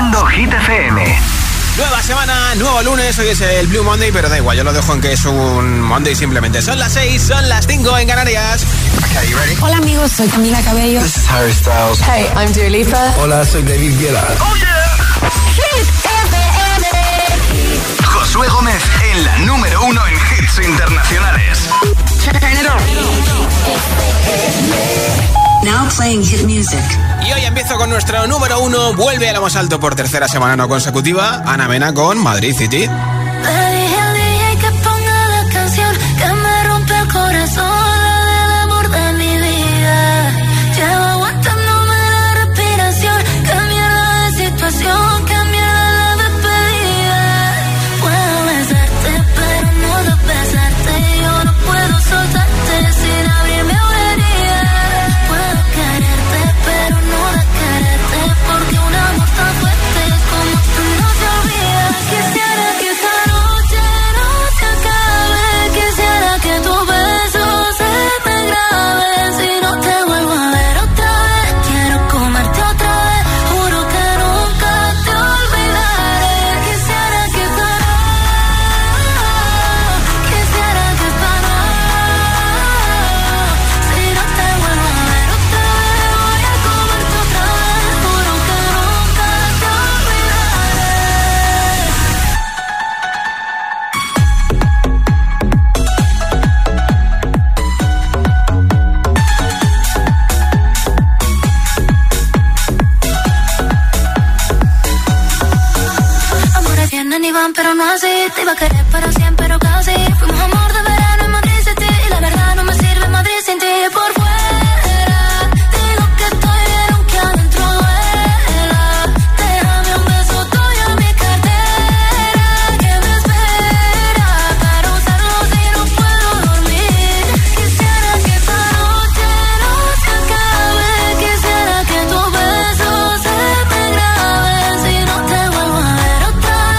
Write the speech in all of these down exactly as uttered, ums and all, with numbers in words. Haciendo Hit F M. Nueva semana, nuevo lunes, hoy es el Blue Monday, pero da igual, yo lo dejo en que es un Monday simplemente. Son las seis, son las cinco en Canarias. Okay, you ready? Hola amigos, soy Camila Cabello. This is Harry Styles. Hey, I'm Dua Lipa. Hola, soy David Villa. Oh yeah. Hit F M. Josué Gómez en la número uno en hits internacionales. Turn it on. Now playing hit music. Y hoy empiezo con nuestro número uno. Vuelve a lo más alto por tercera semana no consecutiva. Ana Mena con Madrid City. Le dije al D J que ponga la canción que me rompe el corazón. Pero no así, te iba a querer para siempre, pero casi. Fuimos amor de verano en Madrid City, y la verdad no me sirve Madrid sin ti. Por fuera, digo que estoy bien, aunque adentro duela. Déjame un beso tuyo en mi cartera, que me espera para usarlo si no puedo dormir. Quisiera que esta noche no se acabe, quisiera que tu beso se me grabe. Si no te vuelvo a ver otra vez,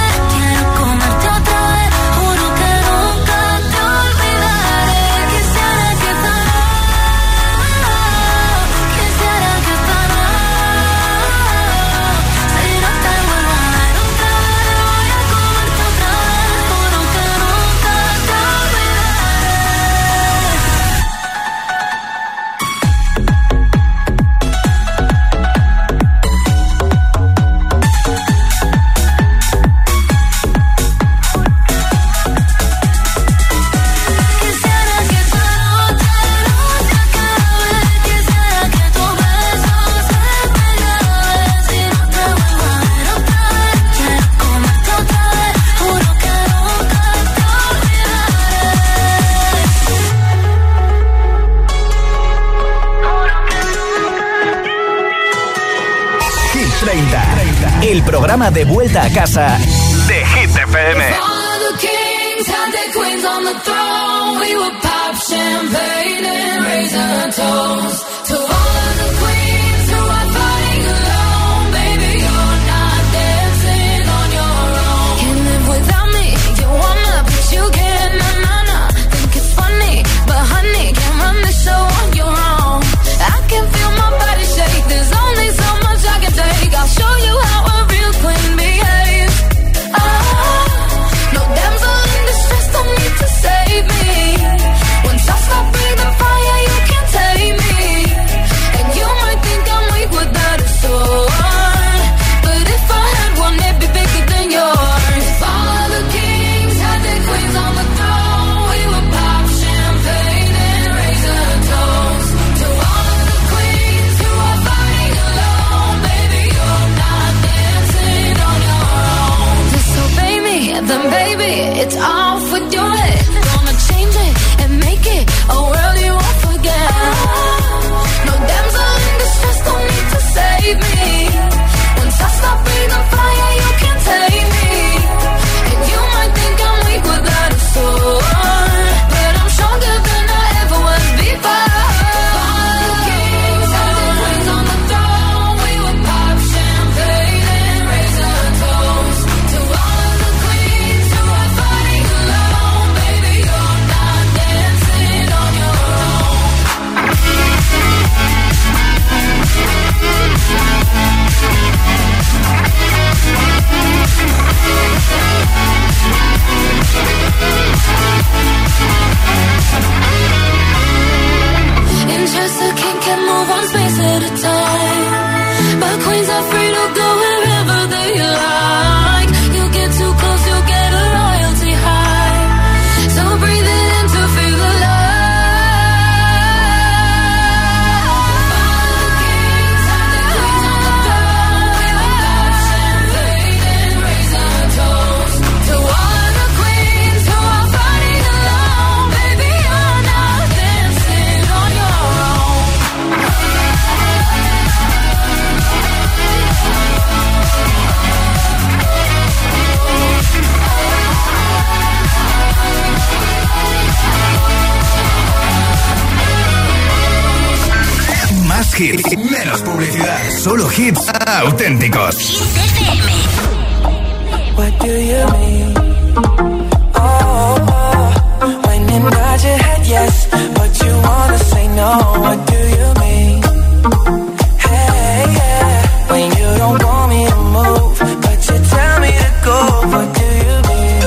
comerte otra vez, juro que nunca te olvidaré. Quisiera que esta noche, quisiera que esta noche, si no te vuelvo a ver otra vez, voy a comerte otra vez, juro que nunca te olvidaré. Quisiera que esta noche no se acabe, quisiera que tu beso se me grabe. Si no te vuelvo a ver otra vez, quiero comerte otra vez, juro que nunca te olvidaré. Hit treinta, el programa de vuelta a casa de Hit F M. All the kings had their queens on the throne. We would pop champagne and raise our toast to all of the queens who are fighting alone. Baby, you're not dancing on your own. Can't live without me. You want my push, you get my mana. Think it's funny, but honey, can't run the show on your own. I can feel my body shake. There's only so much I can take. I'll show you how a real queen behaves. No damsel in distress, don't need to save me. Once I start breathing fire, you can't tame me. And you might think I'm weak without a soul, but if I had one, it'd be bigger than yours. If all the kings had their queens on the throne, we would pop champagne and raise a toast to all of the queens who are fighting alone. Baby, you're not dancing on your own. Disobey me, then baby, it's off with your head. Gonna change it and make it a world you won't forget. No damsel in distress, don't need to save me. Once I stop breathing fire, you can't tame me. And you might think I'm weak without a sword, but I'm stronger than I ever was before. All the kings had their queens on the throne. We would pop champagne and raise a toast to all of the queens who are fighting alone. hits, menos publicidad, solo hits auténticos. Hit F M. What do you mean? Oh, oh, oh. When you nod your head yes, but you wanna say no. What do you mean? Hey, yeah. When you don't want me to move, but you tell me to go. What do you mean?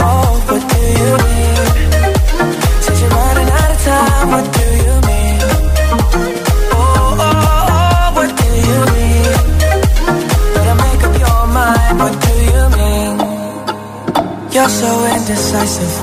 Oh, what do you mean? Since you're running out of time, what do you mean? Oh, oh, oh, what do you mean? Better make up your mind, what do you mean? You're so indecisive,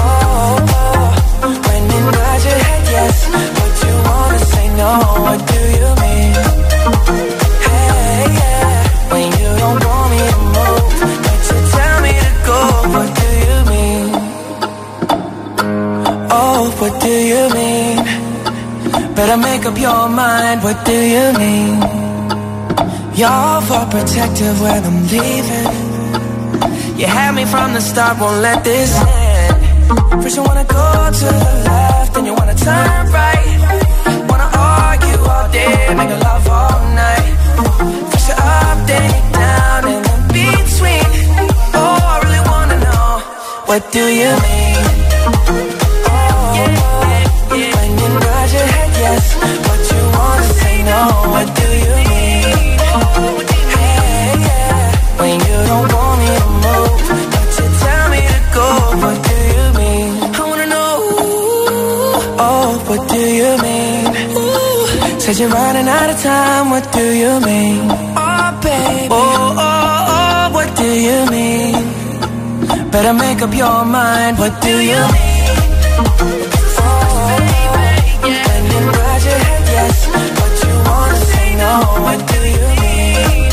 Oh, oh. When you nod your head yes, but you wanna say no, what do you mean? Hey, yeah. When you don't want me to move, but you tell me to go. What do you mean? Oh, what do you mean? Better make up your mind. What do you mean? Y'all for protective when I'm leaving. You had me from the start, won't let this end. First you wanna go to the left, then you wanna turn right. Wanna argue all day, make a love all. First you're up, then you're down, and in between. Oh, I really wanna know, what do you mean? Oh, yeah, yeah, yeah. When you nod your head yes, but you wanna say no. What do you mean? Hey, yeah. When you don't want me to move, but you tell me to go. What do you mean? I wanna know. Oh, what do you mean? Said you're running out of time, what do you mean? Oh, baby, oh, oh, oh, what do you mean? Better make up your mind, what do you mean? Oh, oh, baby, yeah. When you nod your head yes, but you wanna say no, what do you mean?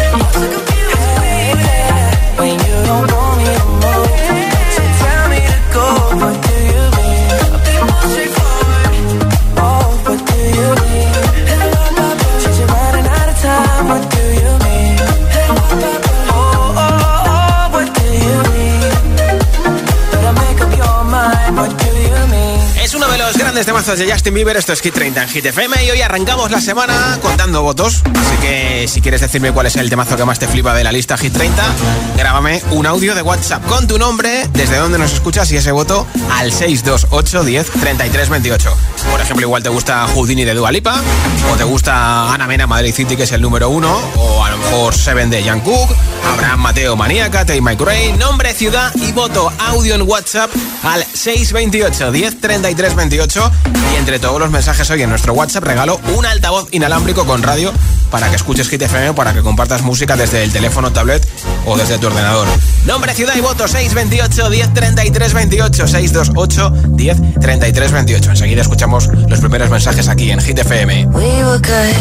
Hey, yeah. When you don't want me to move, so tell me to go, what do you mean? I'll be more straightforward. Oh, what do you mean? What do you mean? Oh, oh, oh, what do you mean? Better make up your mind, what do you mean? Es uno de los grandes temazos de Justin Bieber. Esto es Hit treinta en Hit F M y hoy arrancamos la semana contando votos. Así que si quieres decirme cuál es el temazo que más te flipa de la lista Hit treinta, grábame un audio de WhatsApp con tu nombre, desde dónde nos escuchas y ese voto al seis dos ocho uno cero tres tres dos ocho. Por ejemplo, igual te gusta Houdini de Dua Lipa, o te gusta Ana Mena, Madrid City, que es el número uno, o a lo mejor Seven de Jungkook, Abraham Mateo, Maníaca, T Mike Ray. Nombre, ciudad y voto. Audio en WhatsApp al seis dos ocho uno cero tres tres dos ocho. Y entre todos los mensajes hoy en nuestro WhatsApp regalo un altavoz inalámbrico con radio para que escuches Hit F M, para que compartas música desde el teléfono, tablet o desde tu ordenador. Nombre, ciudad y voto. seis dos ocho uno cero tres tres dos ocho. seis dos ocho uno cero tres tres dos ocho. Enseguida escuchamos los primeros mensajes aquí en Hit F M. We were good,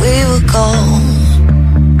we were gold,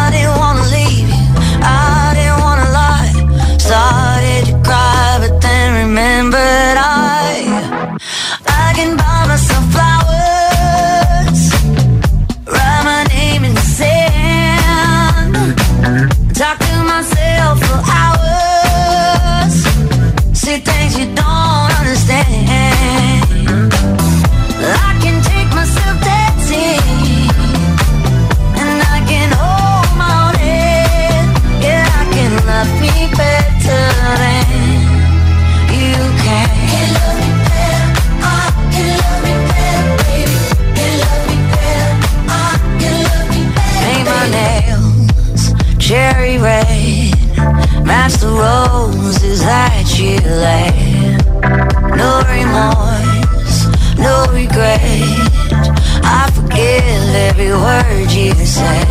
didn't wanna leave you, I didn't wanna lie, started to cry but then remembered I I can buy myself flowers. Talk to myself for hours, see things you don't understand. I can take myself dancing, and I can hold my own head. Yeah, I can love me better than you can. Can love me better, I can love me better, baby. Can love me better, I can love me better. Paint my nails cherry red, match the roses that you laid. No remorse, no regret, I forgive every word you say.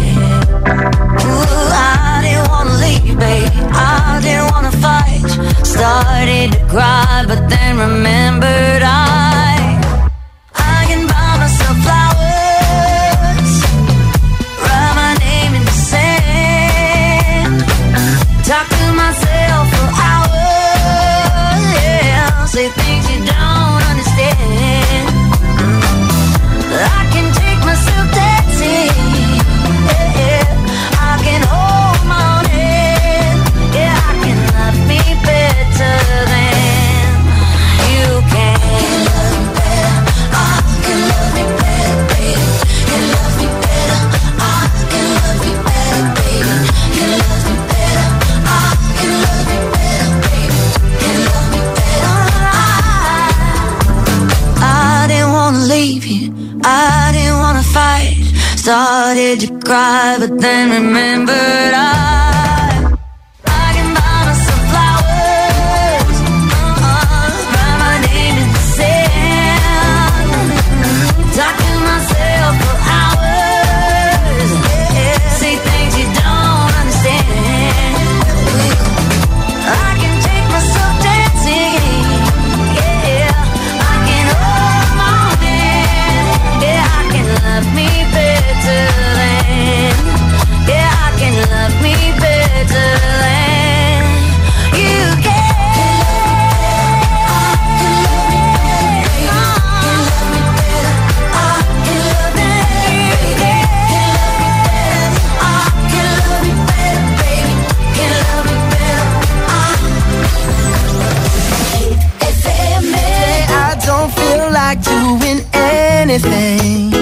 Ooh, I didn't wanna leave, babe, I didn't wanna fight. Started to cry, but then remembered I I can buy myself flowers, write my name in the sand, talk to myself for hours, yeah, say things you don't understand. I can take myself dancing, yeah, yeah. I can hold my own hand, yeah, I can love me better than you can. You love me better, I can love me better, baby. You love me better, I can love me better, baby. You love me better, I can love me better, baby. You love me better, I, I didn't wanna leave you, I didn't wanna fight. Started to cry, but then remembered I anything.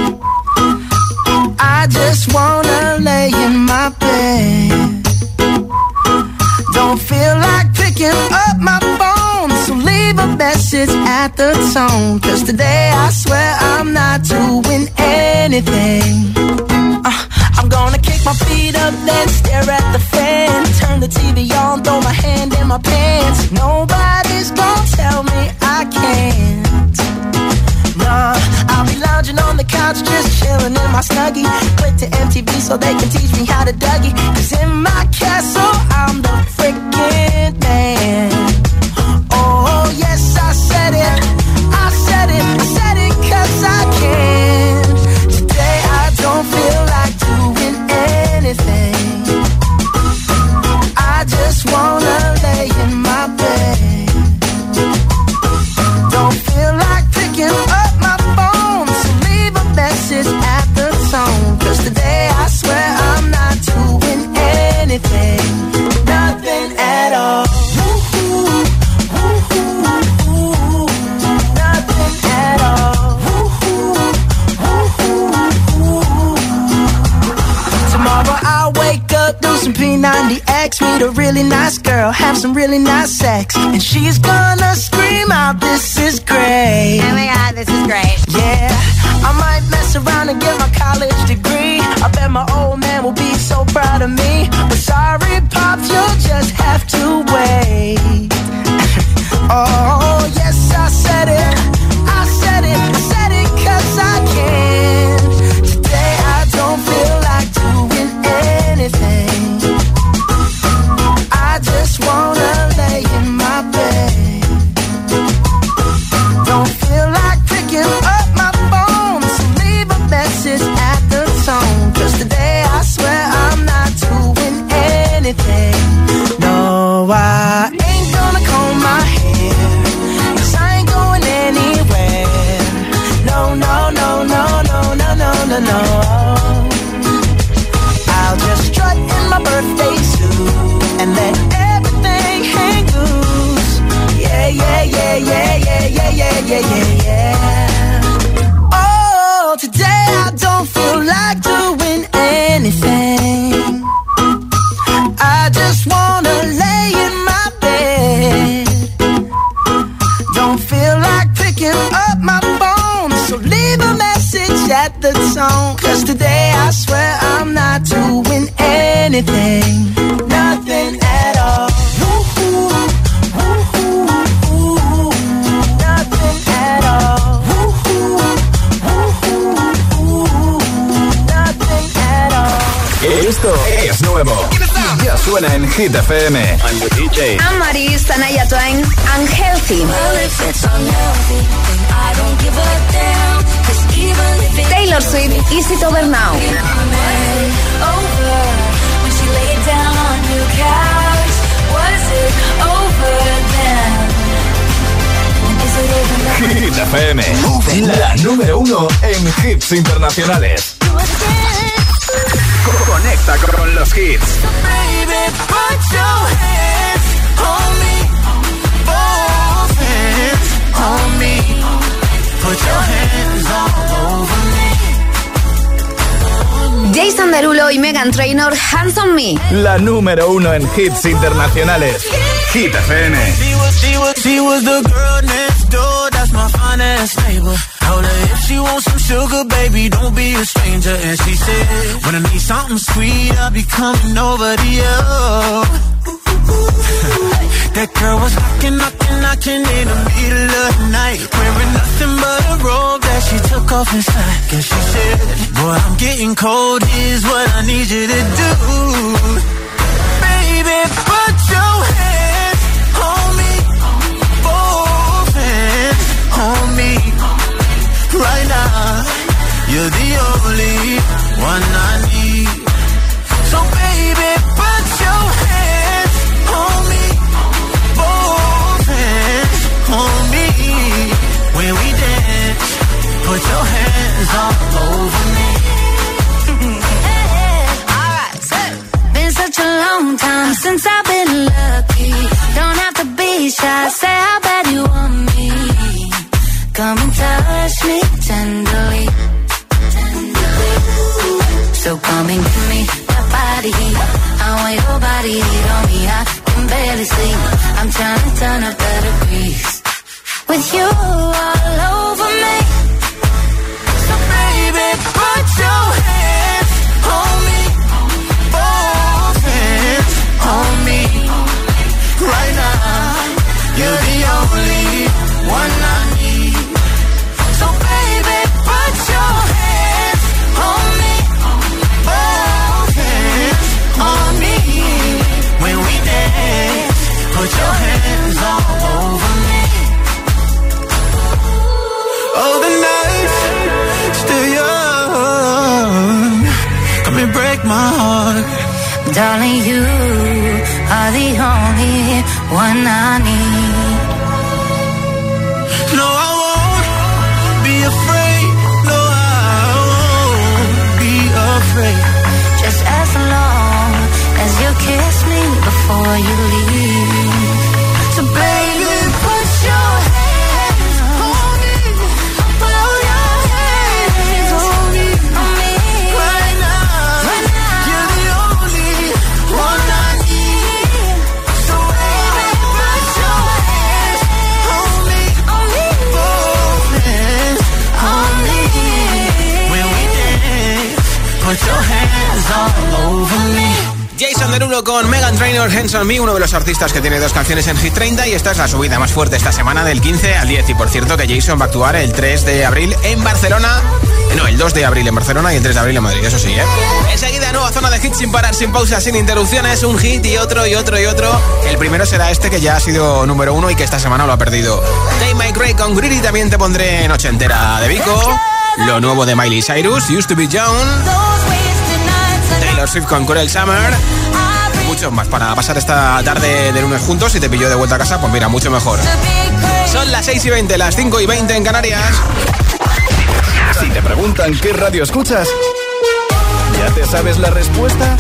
I just wanna lay in my bed. Don't feel like picking up my phone, so leave a message at the tone. Cause today I swear I'm not doing anything. Uh, I'm gonna kick my feet up, then stare at the fan. Turn the T V on, throw my hand in my pants. Nobody's gonna tell me I can't. I'll be lounging on the couch, just chilling in my Snuggie. Click to M T V so they can teach me how to Dougie. Cause in my castle, I'm the freaking man. Oh, yes, I said it. I said it. I said it cause I can. Today I don't feel like doing anything. I just wanna lay in my bed. Don't feel like picking up at the tone. Cause today I swear I'm not doing anything. Nothing at all. Woo-hoo, woo-hoo, woo-hoo. Nothing at all. Woo-hoo, woo-hoo, woo-hoo. Tomorrow I'll wake up, do some P ninety X, meet a really nice girl, have some really nice sex, and she's gonna scream out, this is great. Oh my god, this is great. Yeah, I might mess around and get my college degree. I bet my old man will be so proud of me. But sorry, Pops, you'll just have to wait. Oh, yes, I said it. I said it. I said it cause I can. Today I don't feel like doing anything. I just wanna lay in my bed. Don't feel like picking up at the tone. Cause today I swear I'm not doing anything. No, I ain't gonna comb my hair, cause I ain't going anywhere. No, no, no, no, no, no, no, no, no. I'll just strut in my birthday suit and let everything hang loose. Yeah, yeah, yeah, yeah, yeah, yeah, yeah, yeah, yeah, yeah. Today I don't feel like doing anything. I just suena en Hit F M. I'm the D J. I'm Maris, Tanaya Twain, Unhealthy. Taylor Swift, Easy to Over Now. Hit F M, la número uno en hits internacionales. Conecta con los hits. Jason Derulo y Meghan Trainor, Hands on Me. La número uno en hits internacionales. Hit F M. She was the girl next door, that's my finest neighbor. Told her if she wants some sugar, baby, don't be a stranger. And she said, when I need something sweet, I'll be coming over to you. That girl was knocking, knocking, knocking in the middle of the night, wearing nothing but a robe that she took off inside. And she said, boy, I'm getting cold, here's what I need you to do. Baby, put your hands on me, both hands on me. Right now, you're the only one I need. So baby, put your hands on me, both hands on me. When we dance, put your hands all over me. Hey, hey. All right, so been such a long time since I've been lucky. Don't have to be shy, say how bad you want me. Come and touch me tenderly. So come and give me that body heat. I want your body heat on me. I can barely sleep. I'm trying to turn up the degrees with you all over me. So baby, put your hands on me, both hands on me. Right now, you're the only one I need. So baby, put your hands on me, both hands on me. When we dance, put your hands all over me. Oh, the night's still young, come and break my heart. Darling, you are the only one I need. No, I won't be afraid. No, I won't be afraid. Just as long as you kiss me before you leave. So baby, put your hands on me. Put your hands on me. Right now, right now. You're the only one I need. So baby, put your hands on me. Both hands on me. When we dance, put your hands all over me. Jason Derulo con Meghan Trainor, Hands on Me, uno de los artistas que tiene dos canciones en Hit treinta, y esta es la subida más fuerte esta semana del quince al diez. Y por cierto que Jason va a actuar el tres de abril en Barcelona, no, el dos de abril en Barcelona y el tres de abril en Madrid, eso sí, ¿eh? Enseguida nueva zona de hits sin parar, sin pausas, sin interrupciones, un hit y otro y otro y otro. El primero será este que ya ha sido número uno y que esta semana lo ha perdido. T Mike Ray con Greedy, también te pondré Noche Entera de Vico, lo nuevo de Miley Cyrus, Used to Be Young, Taylor Swift con Cruel Summer, muchos más para pasar esta tarde de lunes juntos. Si te pilló de vuelta a casa, pues mira, mucho mejor. Son las seis y veinte, las cinco y veinte en Canarias. Si te preguntan qué radio escuchas, ¿ya te sabes la respuesta?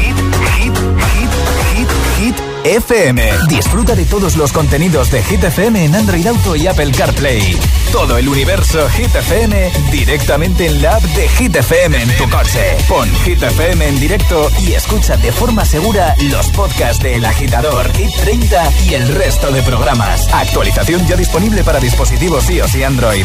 Hit, hit, hit, hit, hit F M. Disfruta de todos los contenidos de Hit F M en Android Auto y Apple CarPlay. Todo el universo Hit F M directamente en la app de Hit F M en tu coche. Pon Hit F M en directo y escucha de forma segura los podcasts de El Agitador, Hit treinta y el resto de programas. Actualización ya disponible para dispositivos iOS y Android.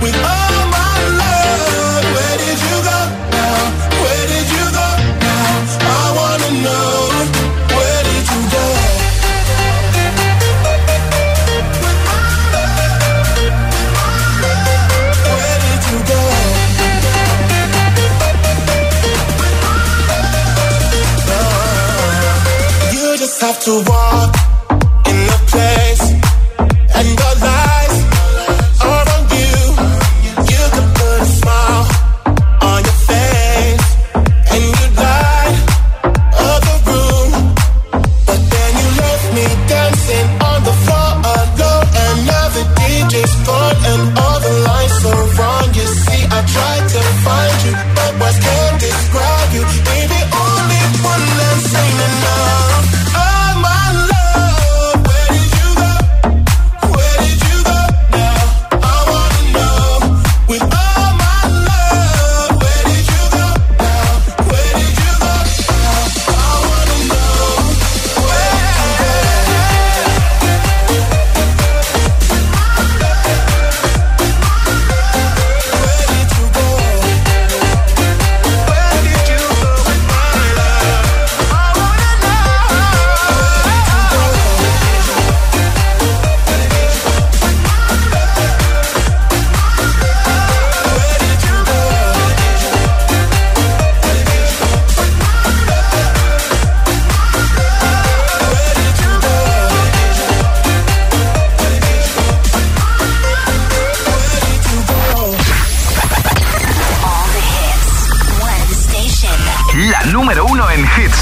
With all my life. have to walk in the place and the lies are on you. You could put a smile on your face and you light up the room, but then you left me dancing on the floor alone. Another D J's gone and all the lines so wrong. You see, I tried to find you, but words can't describe you. Baby, only one less ain't enough.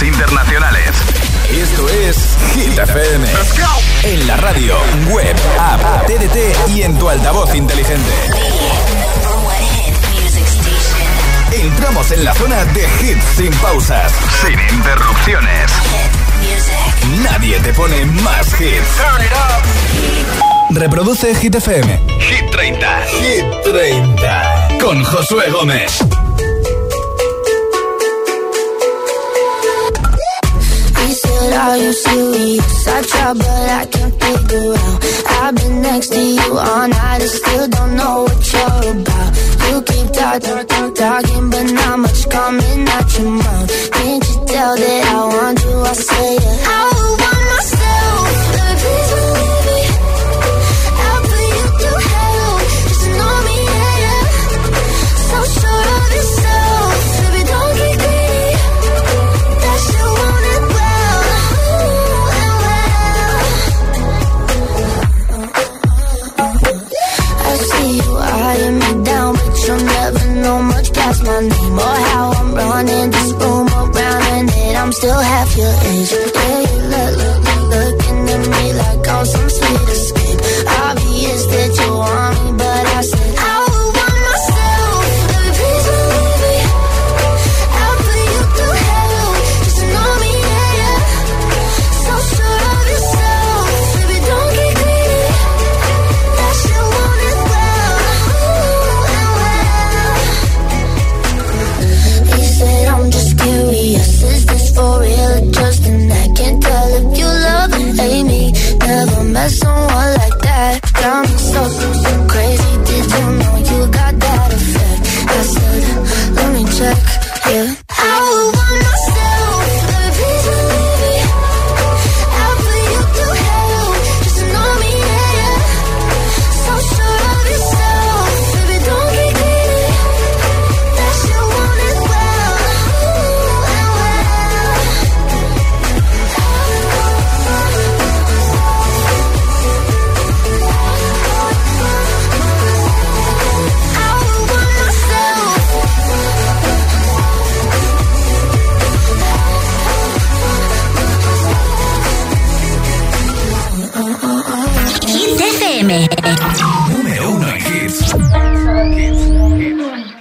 Internacionales. Esto es Hit F M. En la radio, web, app, T D T y en tu altavoz inteligente. Entramos en la zona de hits sin pausas, sin interrupciones. Nadie te pone más hits. Reproduce Hit F M. Hit treinta. Hit treinta. Con Josué Gómez. Are you serious? I try but I can't figure out. I've been next to you all night and still don't know what you're about. You keep talking, talking, talking, but not much coming out your mouth. Can't you tell that I want you? I say it. I will want myself. Baby, please believe me. I'll put you through hell. Just know me, yeah, yeah. So sure of yourself. Baby, don't get greedy. That you want it. Eyeing me down, but you'll never know much past my name or how I'm running this room around, and that I'm still half your age. Yeah, you look, look, look, looking at me like I'm some sweet escape. Obvious that you want me, but I said I would want myself. Baby, please believe me. I'll put you through hell. Just know me, yeah, yeah. So sure of yourself. Baby, don't get greedy. That you want it. I'm just curious, is this for real or just an act? Can't tell if you love or hate me. Never met someone like that. Got me so, so crazy, did you know you got that effect? I said, let me check, yeah. I would want myself, baby, please believe me. I'll put you through hell, just know me, yeah, yeah. So sure of yourself, baby, don't get greedy. That you want it well.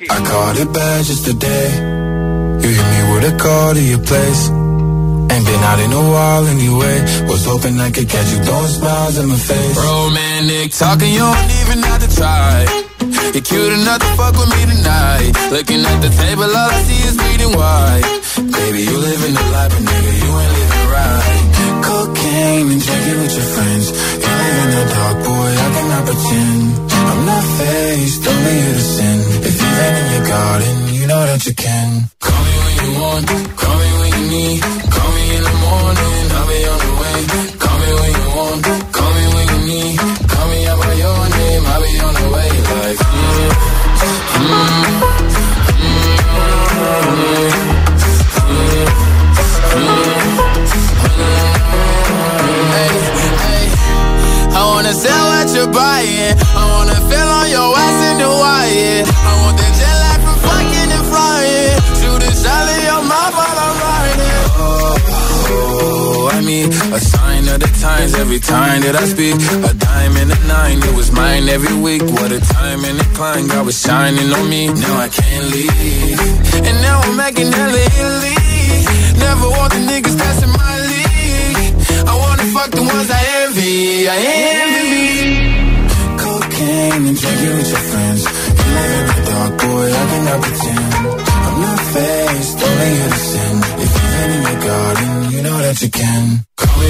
I caught it bad just today. You hit me with a call to your place. Ain't been out in a while anyway. Was hoping I could catch you throwing smiles in my face. Romantic talking, you don't even have to try. You're cute enough to fuck with me tonight. Looking at the table, all I see is bleeding white. Baby, you living the life, but nigga, you ain't living right. Cocaine and drinking with your friends. You live in the dark, boy, I cannot pretend. I'm not faced, only you to sin. If you ain't in your garden, you know that you can. Call me when you want, call me when you need. Call me in the morning, I'll be on the way. Call me when you want, call me when you need. Call me out by your name, I'll be on the way. Like, mm, mm, mm, mm, mm, mm, mm. to buy it. I wanna feel on your ass in Hawaii. I want that jet lag from fucking and flying. Shoot a shot in your mouth while I'm riding. Oh, oh, I mean, a sign of the times every time that I speak. A dime and a nine, it was mine every week. What a time and a climb, God was shining on me. Now I can't leave. And now I'm making hella Italy. Never want the niggas passing my league. I wanna fuck the ones I envy, I envy. Cocaine and drinking with your friends. You live in the dark, boy, I cannot pretend. I'm not faced, only you to sin. If you've been in your garden, you know that you can. Call me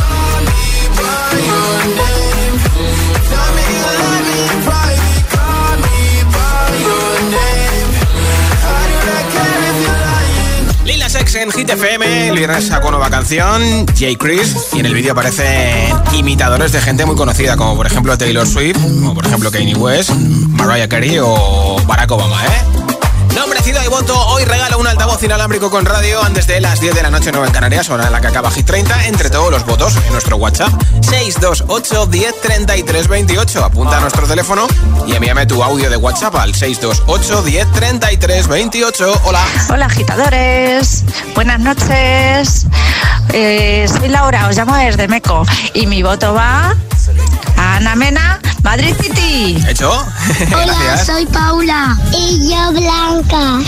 call me by your name. Tell me you love me in private. Call me by your name. I do not care if you're lying. Lila Sex en Hit F M, el viernes sacó nueva canción, J. Chris, y en el vídeo aparecen imitadores de gente muy conocida, como por ejemplo Taylor Swift, como por ejemplo Kanye West, Mariah Carey o Barack Obama, ¿eh? Nombrecido y voto, hoy regalo un altavoz inalámbrico con radio antes de las diez de la noche, nueve en Canarias, hora en la que acaba Hit treinta, entre todos los votos en nuestro WhatsApp, seis dos ocho, uno cero, tres tres, dos ocho. Apunta a nuestro teléfono y envíame tu audio de WhatsApp al seis dos ocho, uno cero, tres tres, dos ocho. Hola. Hola, agitadores. Buenas noches. Eh, soy Laura, os llamo desde Meco y mi voto va a Ana Mena, Madrid City. ¿Hecho? Hola, gracias. Soy Paula y yo Blanca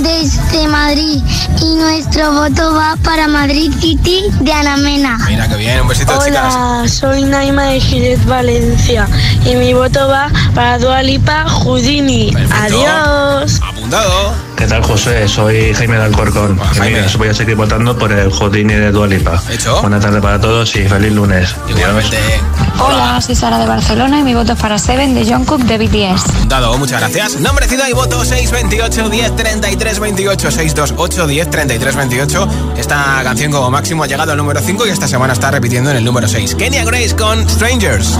desde Madrid y nuestro voto va para Madrid City de Ana Mena. Mira que bien, un besito. Hola, chicas. Hola, soy Naima de Jerez, Valencia y mi voto va para Dua Lipa, Houdini. Perfecto. Adiós. Apuntado. ¿Qué tal, José? Soy Jaime de Alcorcón. Hola, Jaime. Mira, voy a seguir votando por el Houdini de Dua Lipa. ¿Hecho? Buenas tardes para todos y feliz lunes. Igualmente. Hola. Hola, soy Sara de Barcelona y mi voto es para Seven de Jungkook de B T S. Dado, muchas gracias. Nombre, ciudad y voto seis dos ocho, uno cero, tres tres, dos ocho, seis dos ocho, uno cero, tres tres, dos ocho. Esta canción como máximo ha llegado al número cinco y esta semana está repitiendo en el número seis. Kenya Grace con Strangers.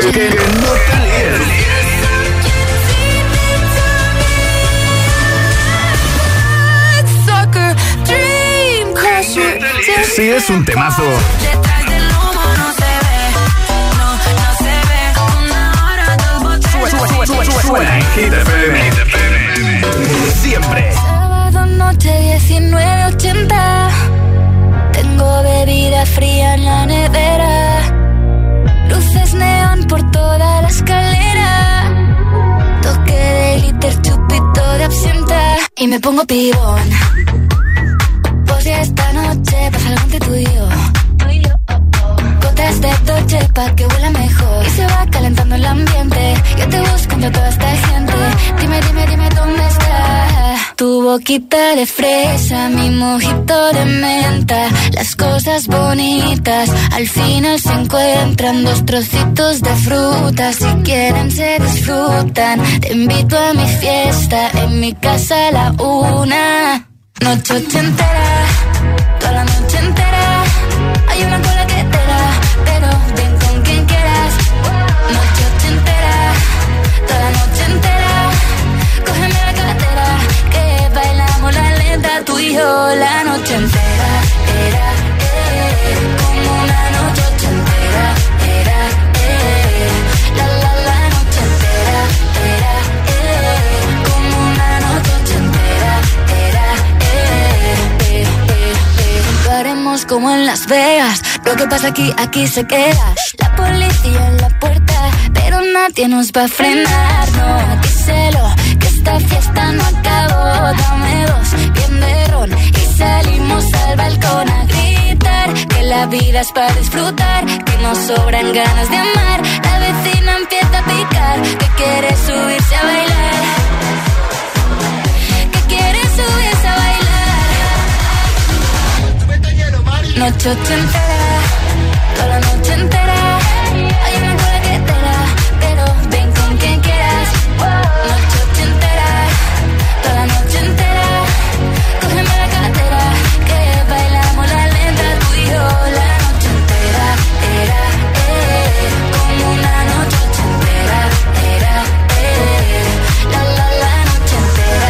que no te lees. Sí, es un temazo. Suena en Hit F M. Siempre. Sábado noche diecinueve ochenta. Tengo bebida fría en la nevera. Luces neón por toda la escalera. Toque de liter, chupito de absenta. Y me pongo pibón. Pues ya esta noche pasa algo entre tú y yo. Gotas de Dolce pa' que huela mejor. Y se va calentando el ambiente. Yo te busco entre toda esta gente. Dime, dime, dime dónde está. Tu boquita de fresa, mi mojito de menta. Las cosas bonitas al final se encuentran. Dos trocitos de fruta, si quieren se disfrutan. Te invito a mi fiesta, en mi casa a la una. Noche entera, toda la noche entera. Hay una cola que te da, pero ven con quien quieras. Noche entera, toda la noche entera. Cógeme la cartera, que bailamos la lenta. Tú y yo la noche entera, era, eh, como una noche entera, era, eh, la la la noche entera, era, eh, como una noche entera, era. Haremos como en Las Vegas. Lo que pasa aquí, aquí se queda. La policía en la puerta, pero nadie nos va a frenar. No, díselo, que esta fiesta no acabó. Dame dos, bien de ron, y salimos al balcón a gritar. Que la vida es para disfrutar, que nos sobran ganas de amar. La vecina empieza a picar, que quiere subirse a bailar. Que quiere subirse a bailar. Noche entera, toda la noche entera. Hay una cola que te da, pero ven con quien quieras. Noche entera, toda la noche entera. Cógeme la cartera, que bailamos la lenta. Tú y yo la noche entera, era, eh, como una noche entera, era, eh, la la la noche entera,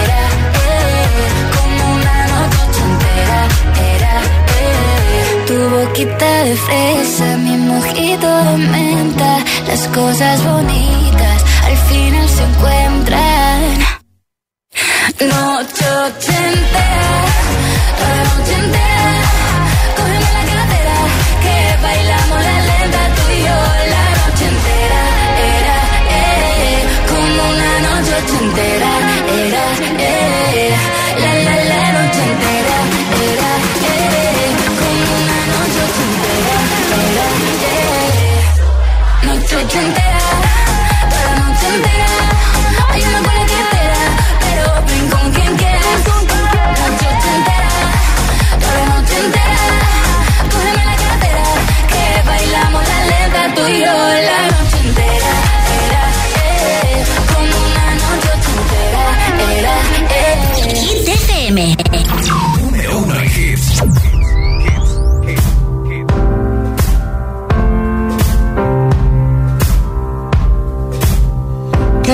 era, eh, como una noche entera, era. Tu boquita de fresa, mi mojito de menta. Las cosas bonitas al final se encuentran. Noche ochentera, toda la noche entera. Cógeme la cartera, que bailamos la lenta. Tú y yo la noche entera, era, eh, como una noche ochentera, era, eh, la la la noche entera, era, eh. Noche entera, toda la noche entera. Hay una cola que te da, pero ven con quien quieras. Noche entera, toda la noche entera. Cógeme la cartera, que bailamos la letra. Tú y yo la noche entera, era, eh, como una noche entera, era, eh. Hit F M, número uno en hits.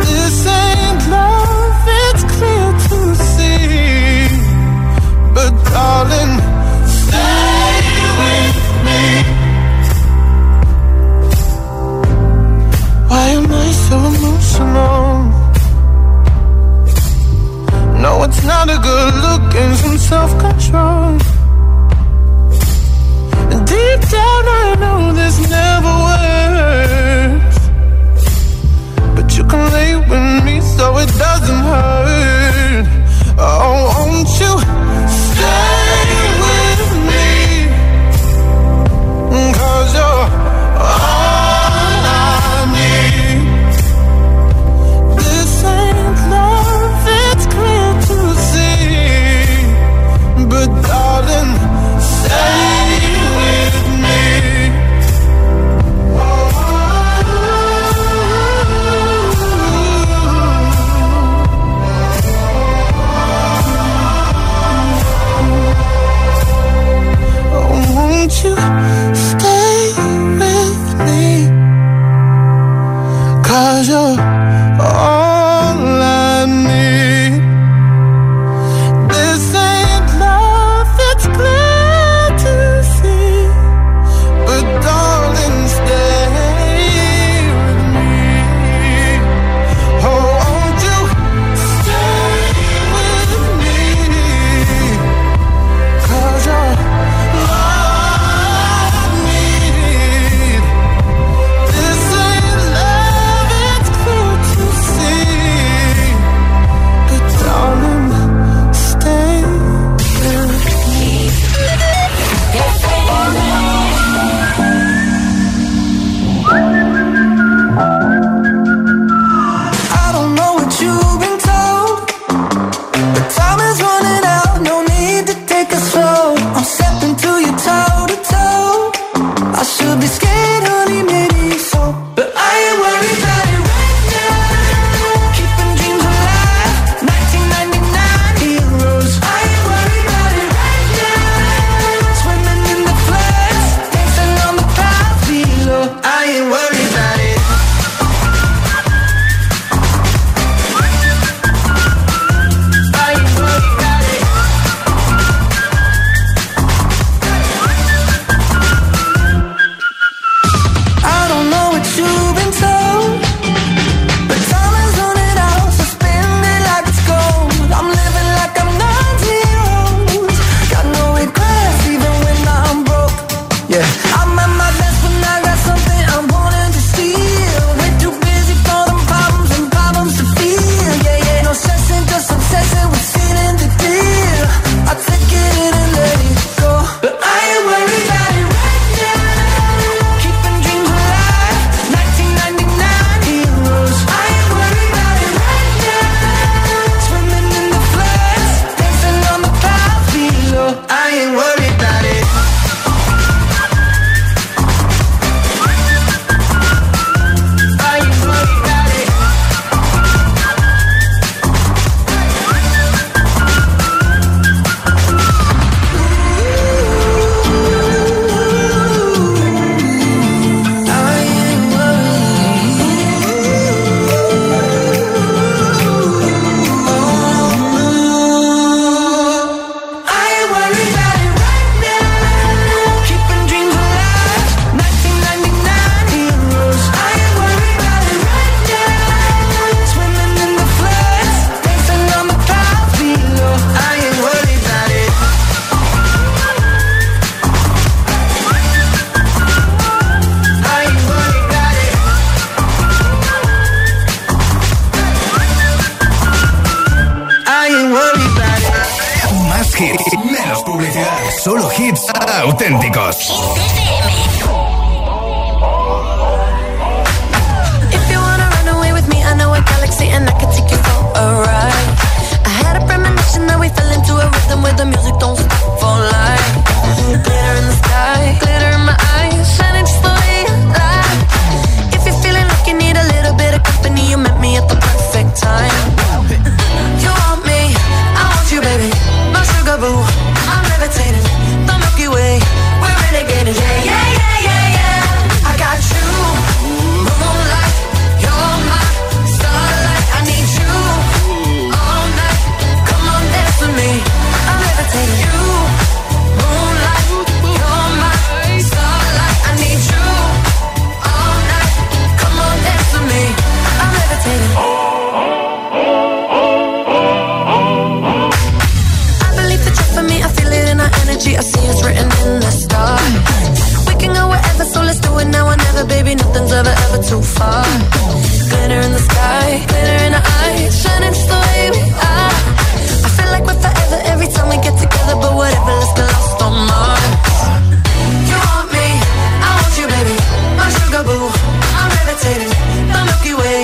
this ain't love, it's clear to see. But darling, stay with me. Why am I so emotional? No, it's not a good look and some self-control. And deep down I know this never auténticos. If you wanna run away with me, I know a galaxy and I can take you for a ride. I had a premonition that we fell into a rhythm where the music don't stop for life. Glitter in the sky, glitter in my eyes, shining just the way I like. If you're feeling like you need a little bit of company, you met me at the perfect time. You want me, I want you, baby. My sugar boo, I'm levitating. The Milky Way, we're renegading. Yeah, yeah, yeah, yeah, yeah. I got you, moonlight. You're my starlight. I need you all night. Come on, dance with me. I'm levitating. You, moonlight. You're my starlight. I need you all night. Come on, dance with me. I'm levitating. Oh. I see it's written in the stars. We can go wherever, so let's do it now or never, baby. Nothing's ever, ever too far. Glitter in the sky, glitter in our eyes, shining just the way we are. I feel like we're forever every time we get together, but whatever, let's get lost on Mars. You want me, I want you, baby. My sugar boo, I'm levitating. The Milky Way,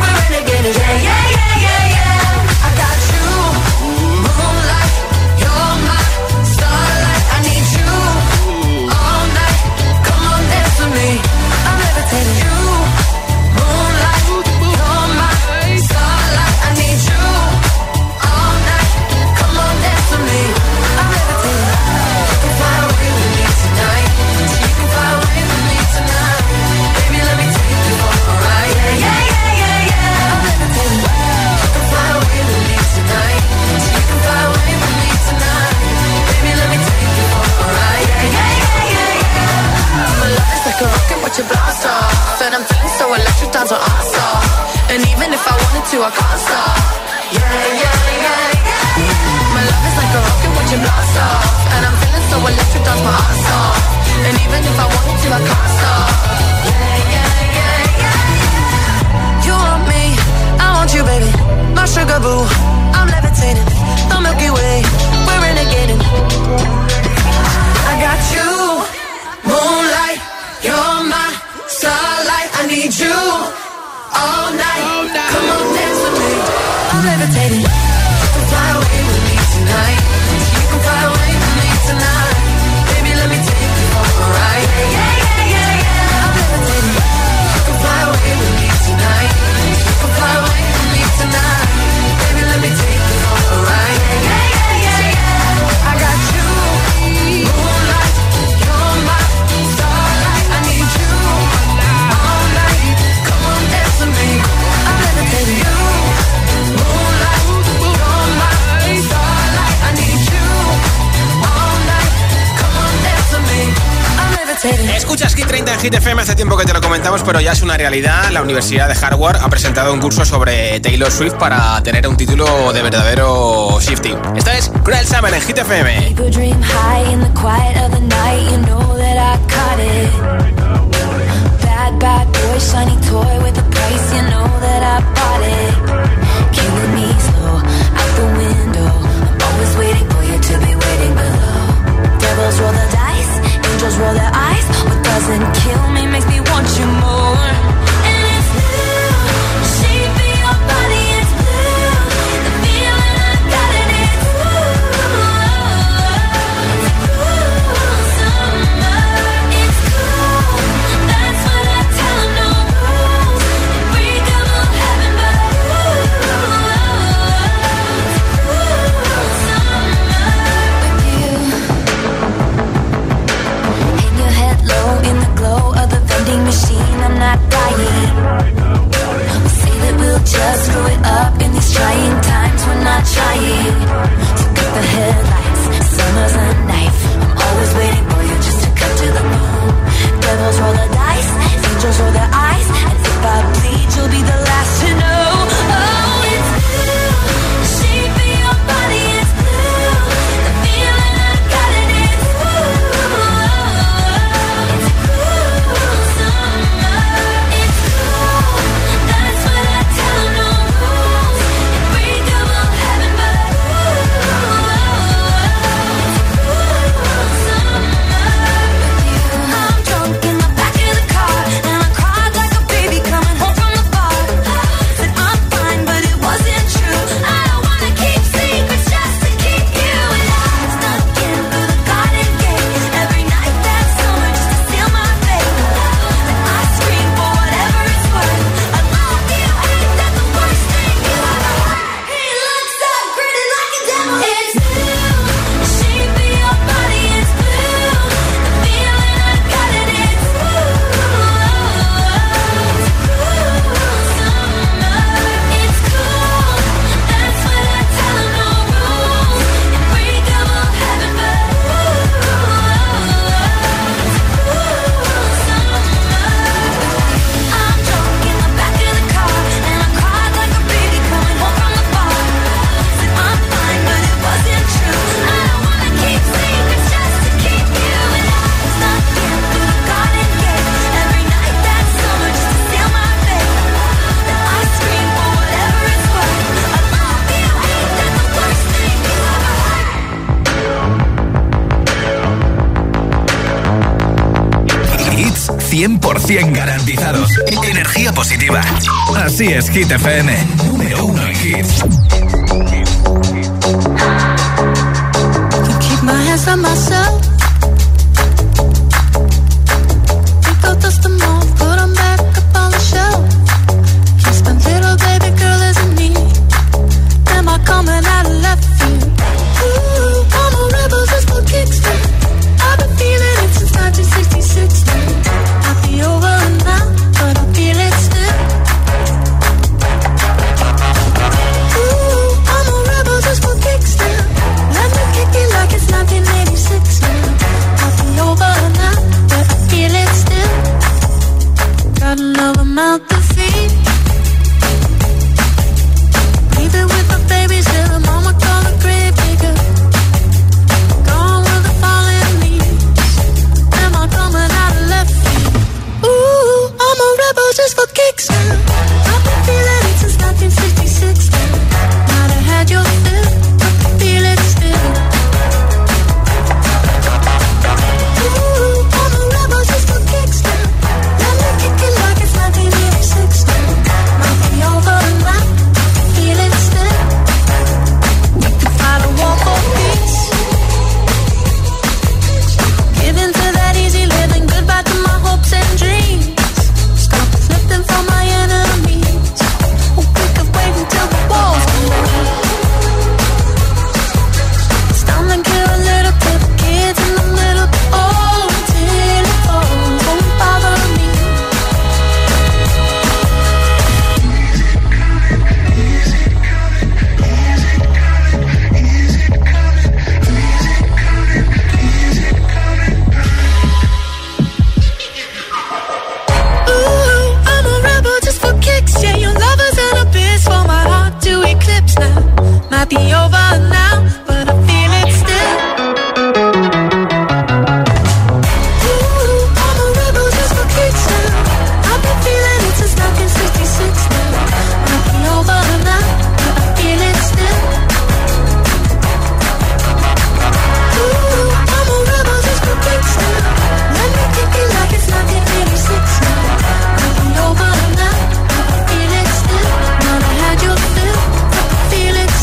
we're renegading. Yeah, yeah, yeah, yeah, yeah. I got you. Your blast off, and I'm feeling so electric, times are awesome. And even if I wanted to, I can't stop. Yeah, yeah, yeah, yeah, yeah. My love is like a rocket, watch it blast off, and I'm feeling so electric, times are awesome. And even if I wanted to, I can't stop. Yeah, yeah, yeah, yeah. You want me, I want you, baby. My sugar boo, I'm levitating. The Milky Way, we're renegading. I got you, moonlight. You're my starlight, I need you all night. All night. Come on, dance with me. I'm levitating. You can fly away with me tonight. You can fly away with me tonight. Baby, let me take you for a ride. Yeah, yeah, yeah, yeah. I'm levitating. You can fly away with me tonight. You can fly away with me tonight. Baby, let me take you for a ride. Yeah, yeah, yeah, yeah, yeah. I got you. Moonlight, you're my starlight. Escuchas Hit treinta en Hit F M. Hace tiempo que te lo comentamos, pero ya es una realidad. La Universidad de Harvard ha presentado un curso sobre Taylor Swift para tener un título de verdadero Swiftie. Esta es Cruel Summer en Hit F M. Bad boy, shiny toy with a price, you know that I bought it. Killing me slow, out the window. I'm always waiting for you to be waiting below. Devils roll the dice, angels roll their eyes. What doesn't kill me makes me want you more. And it's blue, the shape of your body is blue. The feeling I got in it is blue. It's blue, summer, it's cool. hits cien por ciento garantizados. Energía positiva. Así es, Hit F M. Número uno en hits. To keep my hands on myself. People dust them off, put them back up on the shelf. Kiss my little baby girl isn't me. Am I coming out of left field? Ooh, I'm a rebel just for kicks. I've been feeling it since nineteen sixty-six. I'll be over and out, but I feel it still. Ooh, I'm a rebel just for kicks now. Let me kick it like it's nineteen eighty-six now. I'll be over and out, but I feel it still. Got a love amount to feed. Leaving with my baby still, mama call a grave digger. Gone with the falling leaves. Am I coming out of left field? Ooh, I'm a rebel just for kicks now. I've been feeling it since nineteen sixty-six now. Might have had your fill, but I feel it still. Ooh, I'm a rebel just for kicks now. Let me kick it like it's nineteen eighty-six now. Might be over and out, I feel it still. I don't want more peace. Give in to that easy living, goodbye to my hopes and dreams. Stop flipping for my enemies. Oh, we could wait until the walls come down. It's time to give a little to the kids and a little to all until it falls. Don't bother me. Ooh, I'm a rebel just for kicks. Yeah, your love is an abyss for my heart to eclipse now. Might be over now, but I feel it still. Ooh, I'm a rebel just for kicks now. I've been feeling it since nineteen sixty-six now. Might be over now, but I feel it still. Ooh, I'm a rebel just for kicks now. Let me kick it like it's nineteen eighty-six now. Might be over now, but I feel it still. Might have had your fill, but I feel it still.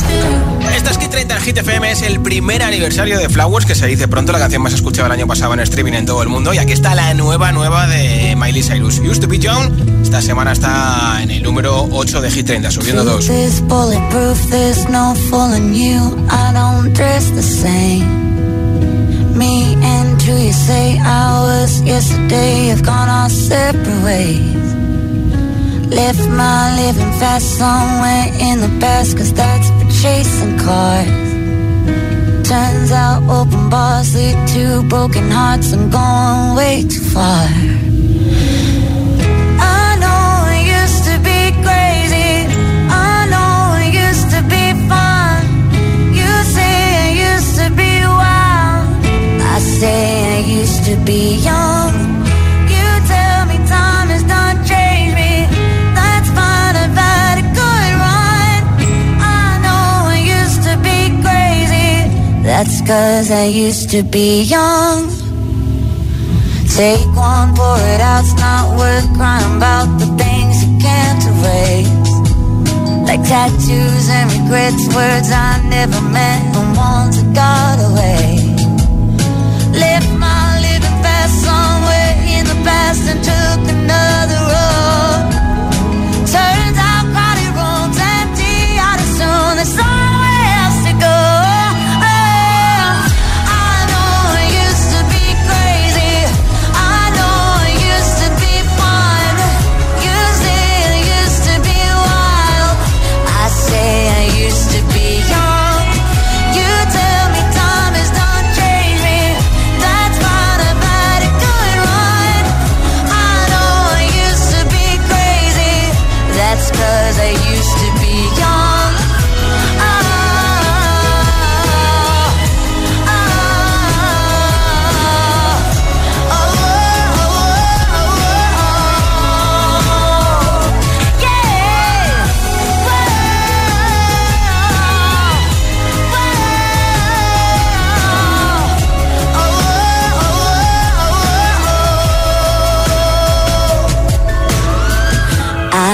Esto es Hit treinta, Hit F M, es el primer aniversario de Flowers, que se dice pronto, la canción más escuchada el año pasado en streaming en todo el mundo. Y aquí está la nueva, nueva de Miley Cyrus, Used to be Young. Esta semana está en el número ocho de Hit treinta, subiendo dos. This bulletproof, there's no fooling you. I don't dress the same. Me and who you say I was yesterday have gone our separate ways. Left my living fast somewhere in the past, cause that's for chasing cars. Turns out open bars lead to broken hearts. I'm going way too far. I know it used to be crazy. I know it used to be fun. You say I used to be wild. I say I used to be young. That's cause I used to be young. Take one, pour it out, it's not worth crying about the things you can't erase. Like tattoos and regrets, words I never meant, the ones that got away. Left my living fast somewhere in the past and took another road. Turns out party room's empty, I'd as soon as somewhere else to go. I used to be young. You tell me time is done.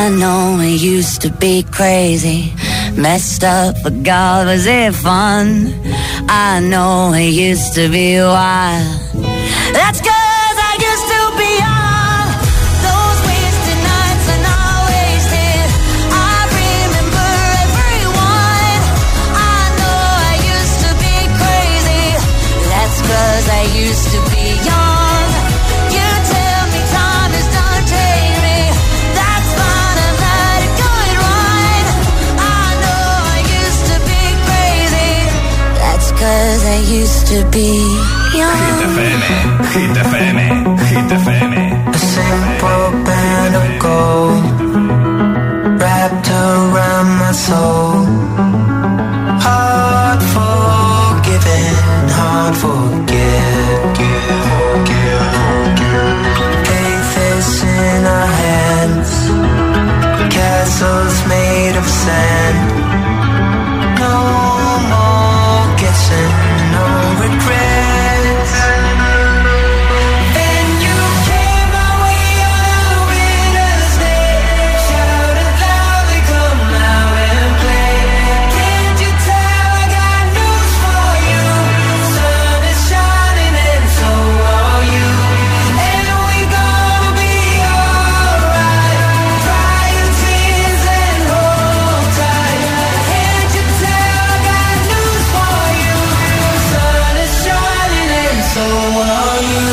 I know it used to be crazy, messed up, but God, was it fun? I know it used to be wild. That's 'cause I used to be all those wasted nights and I wasted. I remember every one. I know I used to be crazy. That's 'cause I used to be young. Cause I used to be young. Hit F M, Hit F M, Hit F M. A simple band of gold wrapped around my soul. Hard forgiving, hard forget. Faith is in our hands, castles made of sand. No more guessing, no regrets. Then you came my way on a winter's day, shouted loudly, come out and play. Can't you tell I got news for you? Sun is shining and so are you, and we gonna be alright. Dry your tears and hold tight. Can't you tell I got news for you? So are you.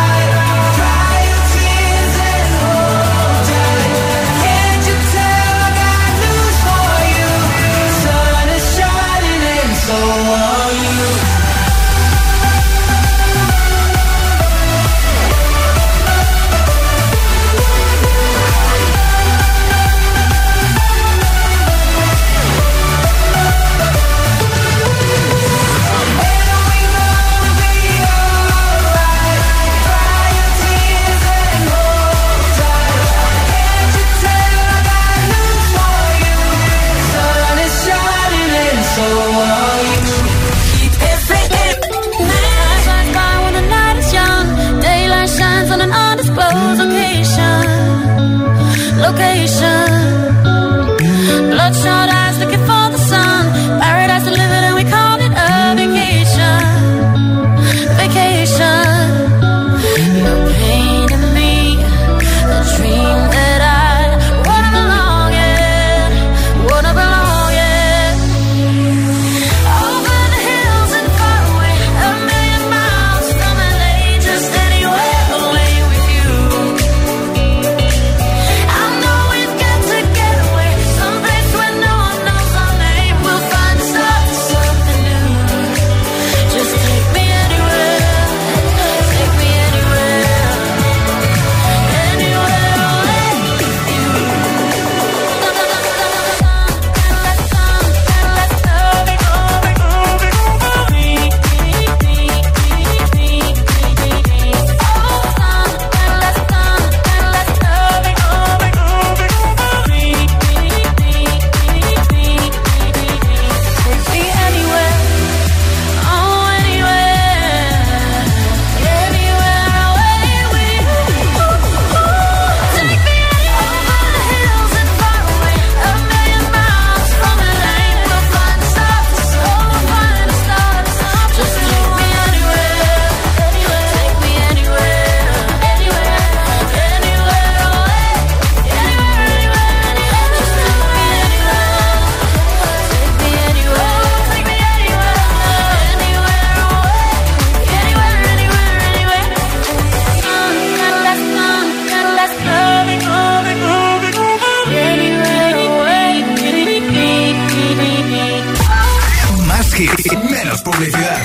We've got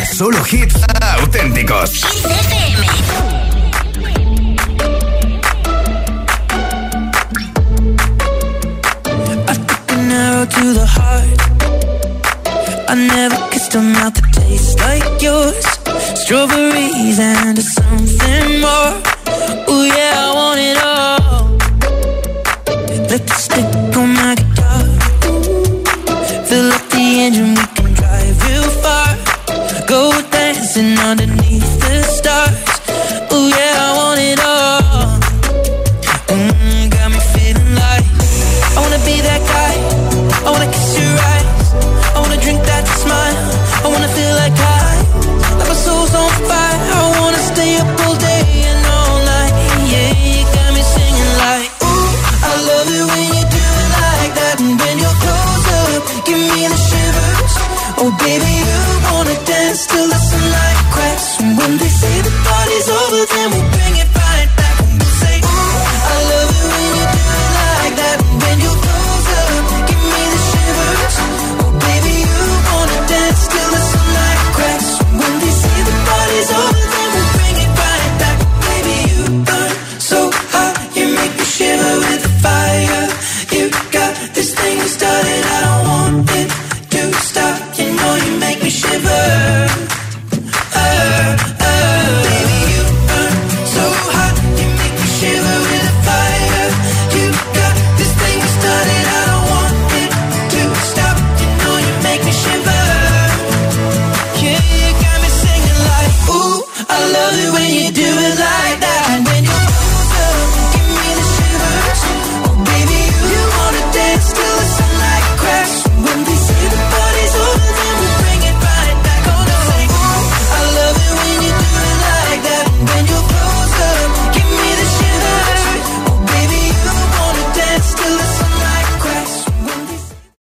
Solo hits auténticos. Hit F M. To the heart, I never kissed a mouth that tastes like yours. Strawberries and something more.